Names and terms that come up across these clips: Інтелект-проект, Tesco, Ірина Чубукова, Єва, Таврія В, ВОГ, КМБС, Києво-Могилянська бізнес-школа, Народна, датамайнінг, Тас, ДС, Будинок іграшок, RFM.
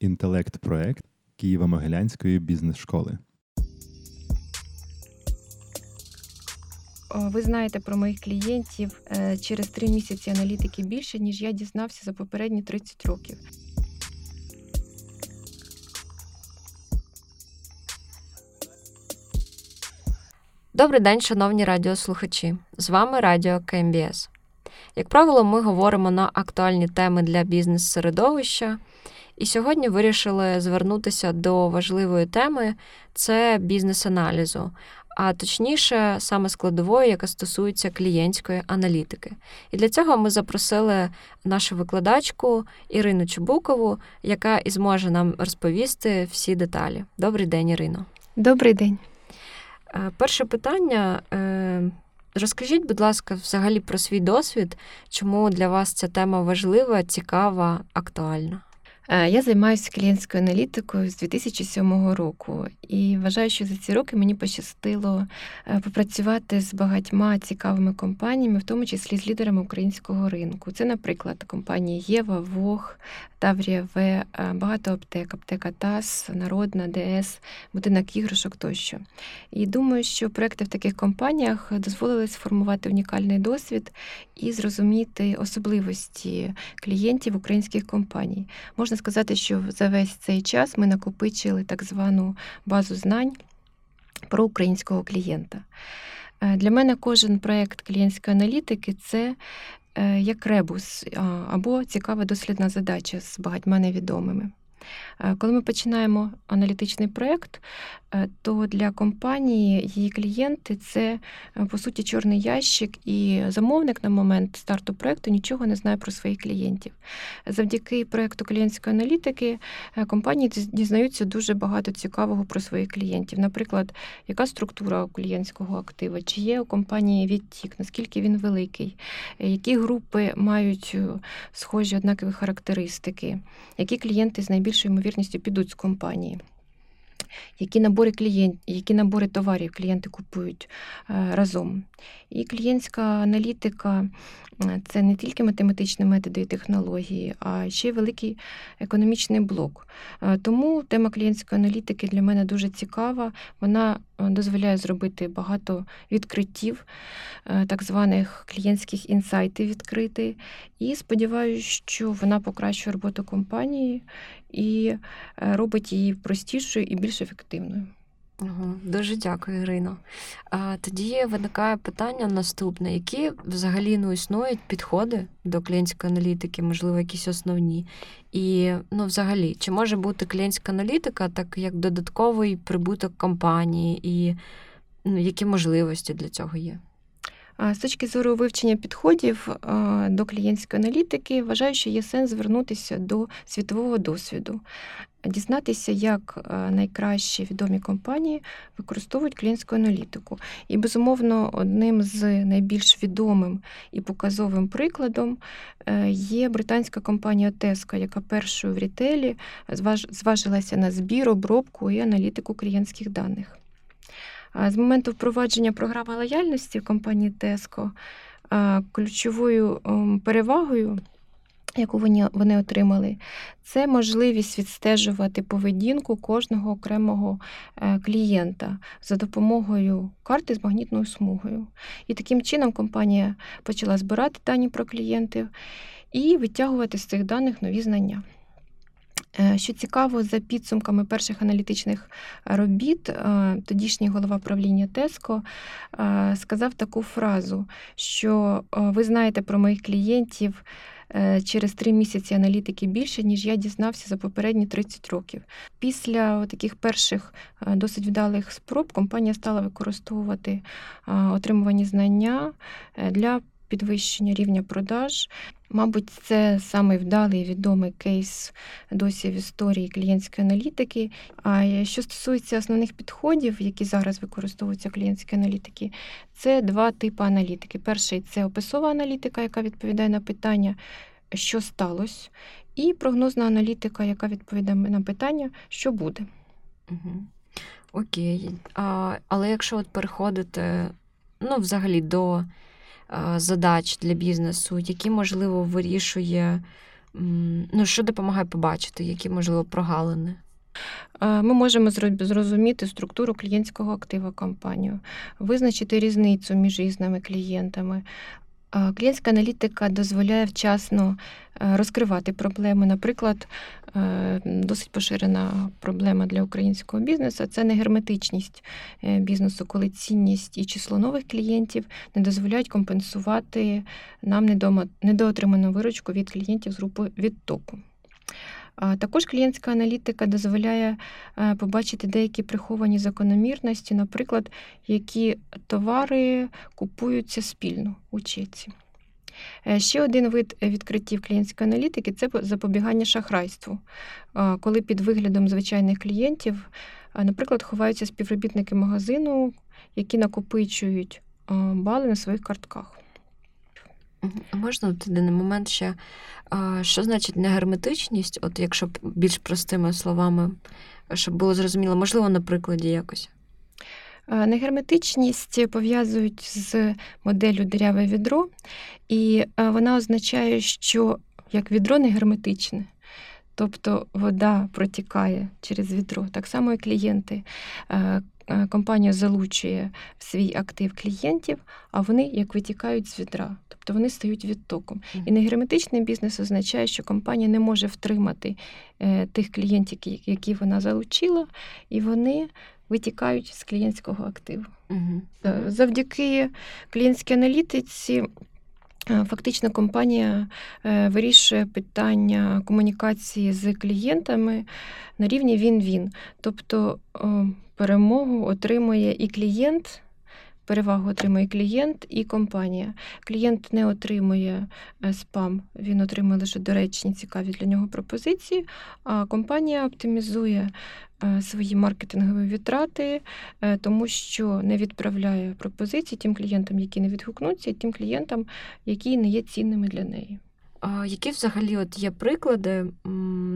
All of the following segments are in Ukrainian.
«Інтелект-проект» Києво-Могилянської бізнес-школи. Ви знаєте про моїх клієнтів через 3 місяці аналітики більше, ніж я дізнався за попередні 30 років. Добрий день, шановні радіослухачі! З вами Радіо КМБС. Як правило, ми говоримо на актуальні теми для бізнес-середовища, і сьогодні вирішили звернутися до важливої теми – це бізнес-аналізу, а точніше, саме складової, яка стосується клієнтської аналітики. І для цього ми запросили нашу викладачку Ірину Чубукову, яка і зможе нам розповісти всі деталі. Добрий день, Ірино. Добрий день. Перше питання. Розкажіть, будь ласка, взагалі про свій досвід, чому для вас ця тема важлива, цікава, актуальна? Я займаюся клієнтською аналітикою з 2007 року і вважаю, що за ці роки мені пощастило попрацювати з багатьма цікавими компаніями, в тому числі з лідерами українського ринку. Це, наприклад, компанії Єва, ВОГ, Таврія В, багато аптек, аптека Тас, Народна, ДС, Будинок іграшок тощо. І думаю, що проекти в таких компаніях дозволили сформувати унікальний досвід і зрозуміти особливості клієнтів українських компаній. Можна сказати, що за весь цей час ми накопичили так звану базу знань про українського клієнта. Для мене кожен проєкт клієнтської аналітики – це як ребус або цікава дослідна задача з багатьма невідомими. Коли ми починаємо аналітичний проєкт, то для компанії її клієнти – це, по суті, чорний ящик, і замовник на момент старту проєкту нічого не знає про своїх клієнтів. Завдяки проєкту клієнтської аналітики компанії дізнаються дуже багато цікавого про своїх клієнтів. Наприклад, яка структура клієнтського актива, чи є у компанії відтік, наскільки він великий, які групи мають схожі однакові характеристики, які клієнти з найбільшою ймовірністю підуть з компанії. Які набори товарів клієнти купують разом. І клієнтська аналітика – це не тільки математичні методи і технології, а ще й великий економічний блок. Тому тема клієнтської аналітики для мене дуже цікава. Вона дозволяє зробити багато відкриттів, так званих клієнтських інсайтів відкрити. І сподіваюся, що вона покращує роботу компанії і робить її простішою і більш ефективною. Дуже дякую, Ірино. Тоді виникає питання наступне. Які взагалі існують підходи до клієнтської аналітики, можливо, якісь основні? І, взагалі, чи може бути клієнтська аналітика так як додатковий прибуток компанії? І які можливості для цього є? З точки зору вивчення підходів до клієнтської аналітики, вважаю, що є сенс звернутися до світового досвіду, дізнатися, як найкращі відомі компанії використовують клієнтську аналітику. І, безумовно, одним з найбільш відомим і показовим прикладом є британська компанія Tesco, яка першою в рітейлі зважилася на збір, обробку і аналітику клієнтських даних. З моменту впровадження програми лояльності в компанії Tesco ключовою перевагою, яку вони отримали, це можливість відстежувати поведінку кожного окремого клієнта за допомогою карти з магнітною смугою. І таким чином компанія почала збирати дані про клієнтів і витягувати з цих даних нові знання. Що цікаво, за підсумками перших аналітичних робіт, тодішній голова правління Tesco сказав таку фразу, що ви знаєте про моїх клієнтів через 3 місяці аналітики більше, ніж я дізнався за попередні 30 років. Після таких перших досить вдалих спроб компанія стала використовувати отримувані знання для підвищення рівня продаж. Мабуть, це самий вдалий відомий кейс досі в історії клієнтської аналітики. А що стосується основних підходів, які зараз використовуються в клієнтській аналітиці, це 2 типи аналітики. Перший – це описова аналітика, яка відповідає на питання, що сталося, і прогнозна аналітика, яка відповідає на питання, що буде. Окей. Але якщо переходити, взагалі до задач для бізнесу, які, можливо, вирішує Ну, що допомагає побачити, які, можливо, прогалини? Ми можемо зрозуміти структуру клієнтського активу компанії, визначити різницю між різними клієнтами. Клієнтська аналітика дозволяє вчасно розкривати проблеми. Наприклад, досить поширена проблема для українського бізнесу – це негерметичність бізнесу, коли цінність і число нових клієнтів не дозволяють компенсувати нам недоотриману виручку від клієнтів з групи відтоку. Також клієнтська аналітика дозволяє побачити деякі приховані закономірності, наприклад, які товари купуються спільно у чеці. Ще один вид відкриттів клієнтської аналітики – це запобігання шахрайству, коли під виглядом звичайних клієнтів, наприклад, ховаються співробітники магазину, які накопичують бали на своїх картках. Можна от один момент ще, що значить негерметичність, от якщо більш простими словами, щоб було зрозуміло, можливо, на прикладі якось? Негерметичність пов'язують з моделлю диряве відро, і вона означає, що як відро негерметичне, тобто вода протікає через відро, так само і клієнти. Компанія залучує в свій актив клієнтів, а вони як витікають з відра, тобто вони стають відтоком. І негерметичний бізнес означає, що компанія не може втримати тих клієнтів, які вона залучила, і вони витікають з клієнтського активу. Завдяки клієнтській аналітиці фактично компанія вирішує питання комунікації з клієнтами на рівні він-він. Тобто перемогу отримує і клієнт, перевагу отримує клієнт і компанія. Клієнт не отримує спам, він отримує лише доречні, цікаві для нього пропозиції, а компанія оптимізує свої маркетингові витрати, тому що не відправляє пропозиції тим клієнтам, які не відгукнуться, і тим клієнтам, які не є цінними для неї. А які взагалі от є приклади,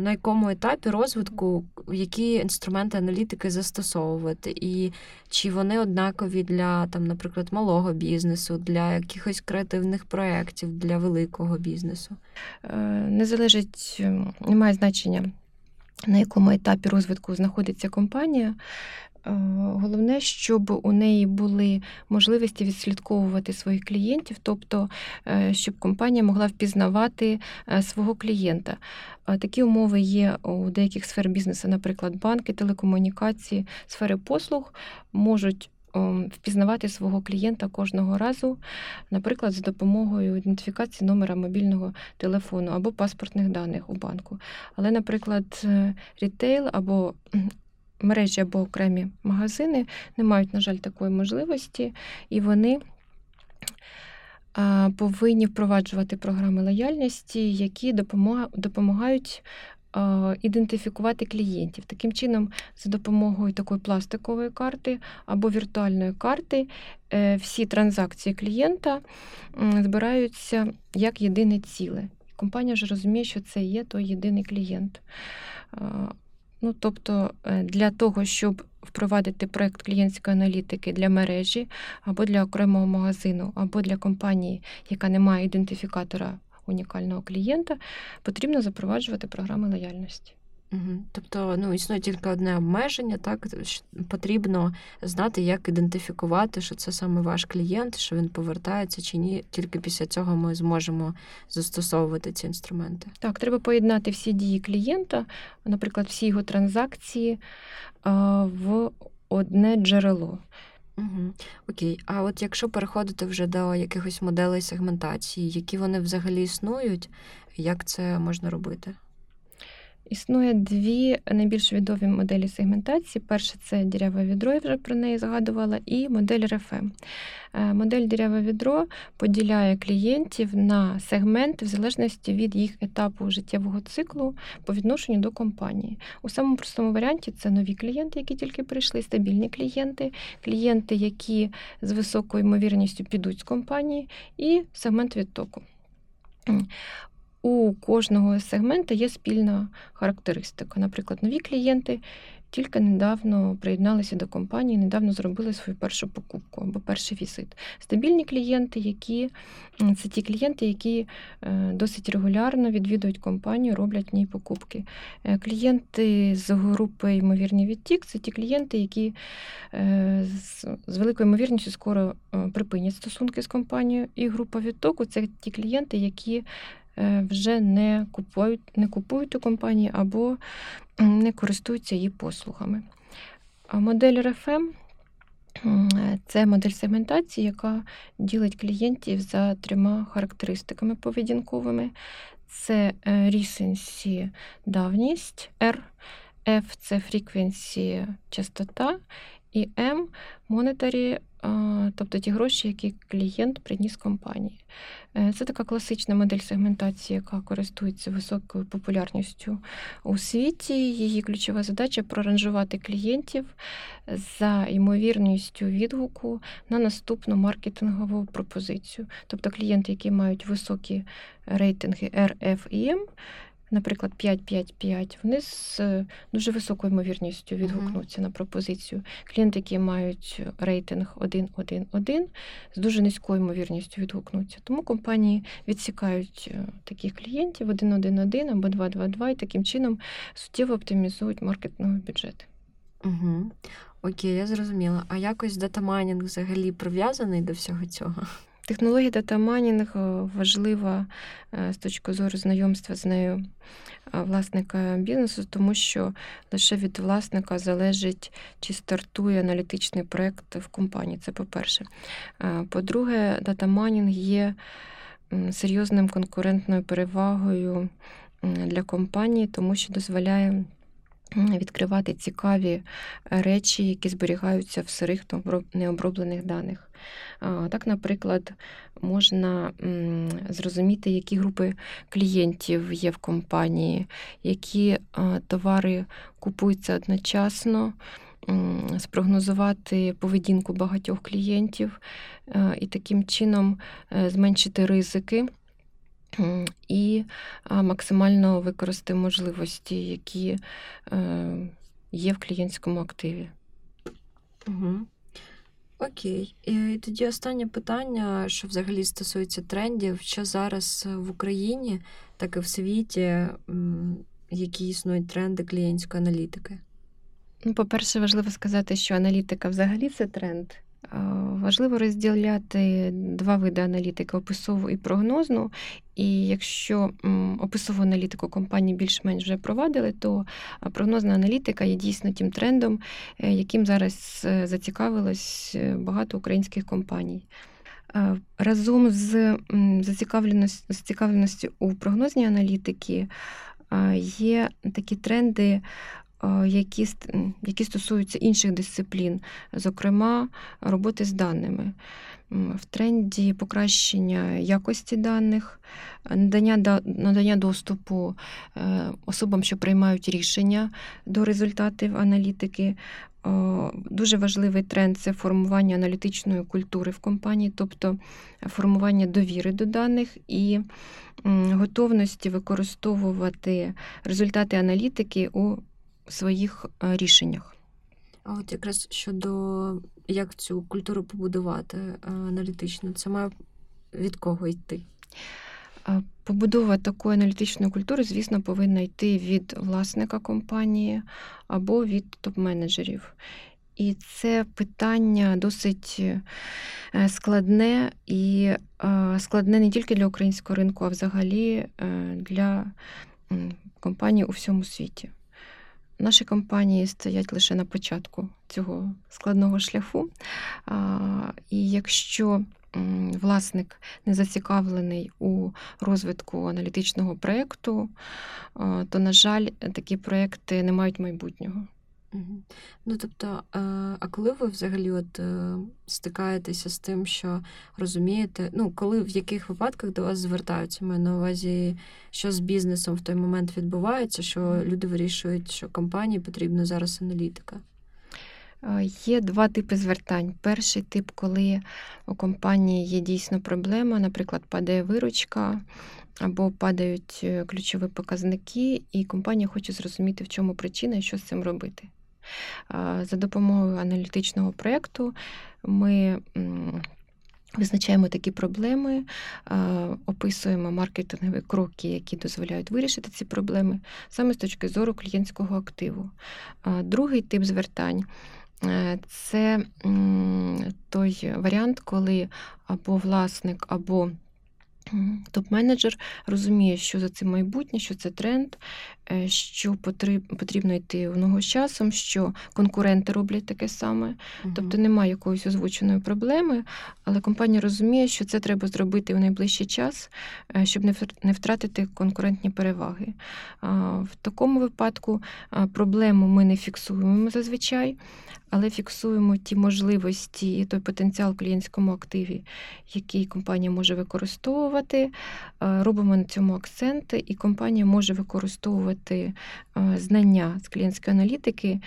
на якому етапі розвитку, які інструменти аналітики застосовувати? І чи вони однакові для, там, наприклад, малого бізнесу, для якихось креативних проєктів, для великого бізнесу? Не залежить, немає значення, на якому етапі розвитку знаходиться компанія. Головне, щоб у неї були можливості відслідковувати своїх клієнтів, тобто, щоб компанія могла впізнавати свого клієнта. Такі умови є у деяких сфер бізнесу, наприклад, банки, телекомунікації, сфери послуг можуть впізнавати свого клієнта кожного разу, наприклад, за допомогою ідентифікації номера мобільного телефону або паспортних даних у банку. Але, наприклад, рітейл або мережі або окремі магазини не мають, на жаль, такої можливості, і вони повинні впроваджувати програми лояльності, які допомагають ідентифікувати клієнтів. Таким чином, за допомогою такої пластикової карти або віртуальної карти всі транзакції клієнта збираються як єдине ціле. Компанія вже розуміє, що це є той єдиний клієнт. Ну, тобто, для того, щоб впровадити проєкт клієнтської аналітики для мережі або для окремого магазину, або для компанії, яка не має ідентифікатора унікального клієнта, потрібно запроваджувати програми лояльності. Тобто, ну, існує тільки одне обмеження, так? Потрібно знати, як ідентифікувати, що це саме ваш клієнт, що він повертається чи ні. Тільки після цього ми зможемо застосовувати ці інструменти. Так, треба поєднати всі дії клієнта, наприклад, всі його транзакції в одне джерело. Окей. А от якщо переходити вже до якихось моделей сегментації, які вони взагалі існують, як це можна робити? Існує дві найбільш відомі моделі сегментації. Перша – це діряве відро, я вже про неї згадувала, і модель RFM. Модель діряве відро поділяє клієнтів на сегменти в залежності від їх етапу життєвого циклу по відношенню до компанії. У самому простому варіанті це нові клієнти, які тільки прийшли, стабільні клієнти, клієнти, які з високою ймовірністю підуть з компанії, і сегмент відтоку. у кожного сегмента є спільна характеристика. Наприклад, нові клієнти тільки недавно приєдналися до компанії, недавно зробили свою першу покупку або перший візит. Стабільні клієнти, це ті клієнти, які досить регулярно відвідують компанію, роблять в ній покупки. Клієнти з групи «Ймовірний відтік» – це ті клієнти, які з великою ймовірністю скоро припинять стосунки з компанією. І група відтоку – це ті клієнти, які вже не купують у компанії або не користуються її послугами. Модель RFM – це модель сегментації, яка ділить клієнтів за трьома характеристиками поведінковими. Це recency – давність, F – це frequency – частота, і M – monetary, тобто ті гроші, які клієнт приніс компанії. Це така класична модель сегментації, яка користується високою популярністю у світі. Її ключова задача – проранжувати клієнтів за ймовірністю відгуку на наступну маркетингову пропозицію. Тобто клієнти, які мають високі рейтинги RFM, наприклад, 5-5-5, вони з дуже високою ймовірністю відгукнуться на пропозицію. Клієнти, які мають рейтинг 1-1-1, з дуже низькою ймовірністю відгукнуться. Тому компанії відсікають таких клієнтів 1-1-1 або 2-2-2 і таким чином суттєво оптимізують маркетингові бюджети. Угу. Окей, я зрозуміла. А якось датамайнінг взагалі прив'язаний до всього цього? Технологія датамайнінг важлива з точки зору знайомства з нею власника бізнесу, тому що лише від власника залежить, чи стартує аналітичний проєкт в компанії. Це по-перше. По-друге, датамайнінг є серйозним конкурентною перевагою для компанії, тому що дозволяє відкривати цікаві речі, які зберігаються в сирих, необроблених даних. Так, наприклад, можна зрозуміти, які групи клієнтів є в компанії, які товари купуються одночасно, спрогнозувати поведінку багатьох клієнтів і таким чином зменшити ризики і максимально використати можливості, які є в клієнтському активі. Угу. Окей. І тоді останнє питання, що взагалі стосується трендів, що зараз в Україні, так і в світі, які існують тренди клієнтської аналітики? Ну, по-перше, важливо сказати, що аналітика взагалі – це тренд. Важливо розділяти два види аналітики – описову і прогнозну. І якщо описову аналітику компанії більш-менш вже провадили, то прогнозна аналітика є дійсно тим трендом, яким зараз зацікавилось багато українських компаній. Разом з зацікавленістю у прогнозній аналітиці є такі тренди, які стосуються інших дисциплін, зокрема, роботи з даними. В тренді покращення якості даних, надання доступу особам, що приймають рішення до результатів аналітики. Дуже важливий тренд – це формування аналітичної культури в компанії, тобто формування довіри до даних і готовності використовувати результати аналітики у своїх рішеннях. А от якраз щодо, як цю культуру побудувати аналітично, це має від кого йти? Побудова такої аналітичної культури, звісно, повинна йти від власника компанії або від топ-менеджерів. І це питання досить складне, і складне не тільки для українського ринку, а взагалі для компаній у всьому світі. Наші компанії стоять лише на початку цього складного шляху. І якщо власник не зацікавлений у розвитку аналітичного проєкту, то, на жаль, такі проєкти не мають майбутнього. Ну, тобто, а коли ви взагалі стикаєтеся з тим, що розумієте, ну, коли, в яких випадках до вас звертаються? Маю на увазі, що з бізнесом в той момент відбувається, що люди вирішують, що компанії потрібна зараз аналітика? Є два типи звертань. Перший тип, коли у компанії є дійсно проблема, наприклад, падає виручка або падають ключові показники, і компанія хоче зрозуміти, в чому причина і що з цим робити. За допомогою аналітичного проєкту ми визначаємо такі проблеми, описуємо маркетингові кроки, які дозволяють вирішити ці проблеми, саме з точки зору клієнтського активу. Другий тип звертань – це той варіант, коли або власник, або топ-менеджер розуміє, що за цим майбутнє, що це тренд, що потрібно йти в ногу з часом, що конкуренти роблять таке саме. Тобто немає якоїсь озвученої проблеми, але компанія розуміє, що це треба зробити в найближчий час, щоб не втратити конкурентні переваги. В такому випадку проблему ми не фіксуємо зазвичай, але фіксуємо ті можливості і той потенціал в клієнтському активі, який компанія може використовувати, робимо на цьому акценти, і компанія може використовувати знання з клієнтської аналітики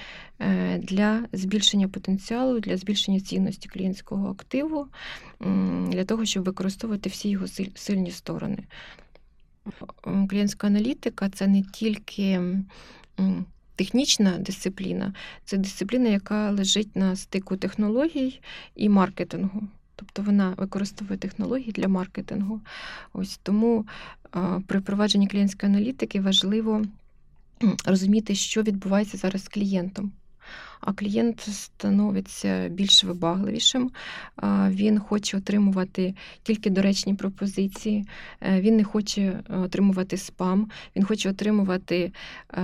для збільшення потенціалу, для збільшення цінності клієнтського активу, для того, щоб використовувати всі його сильні сторони. Клієнтська аналітика – це не тільки технічна дисципліна – це дисципліна, яка лежить на стику технологій і маркетингу. Тобто вона використовує технології для маркетингу. Ось тому при впровадженні клієнтської аналітики важливо розуміти, що відбувається зараз з клієнтом. А клієнт становиться більш вибагливішим, він хоче отримувати тільки доречні пропозиції, він не хоче отримувати спам, він хоче отримувати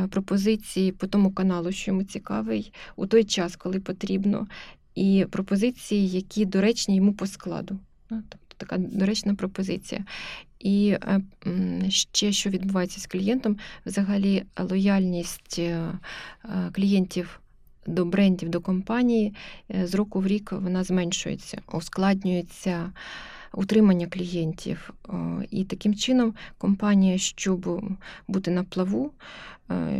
пропозиції по тому каналу, що йому цікавий, у той час, коли потрібно, і пропозиції, які доречні йому по складу. Тобто така доречна пропозиція. І ще, що відбувається з клієнтом, взагалі лояльність клієнтів до брендів, до компанії, з року в рік вона зменшується, ускладнюється утримання клієнтів. І таким чином компанія, щоб бути на плаву,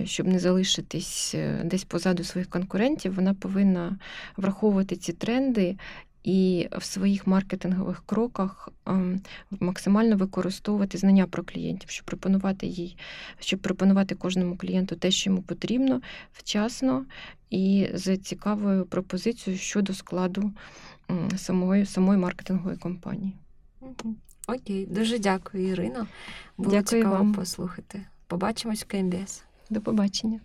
щоб не залишитись десь позаду своїх конкурентів, вона повинна враховувати ці тренди і в своїх маркетингових кроках максимально використовувати знання про клієнтів, щоб пропонувати кожному клієнту те, що йому потрібно, вчасно і з цікавою пропозицією щодо складу самої маркетингової компанії. Окей, дуже дякую, Ірина. Було цікаво послухати. Побачимось в КМБС. До побачення.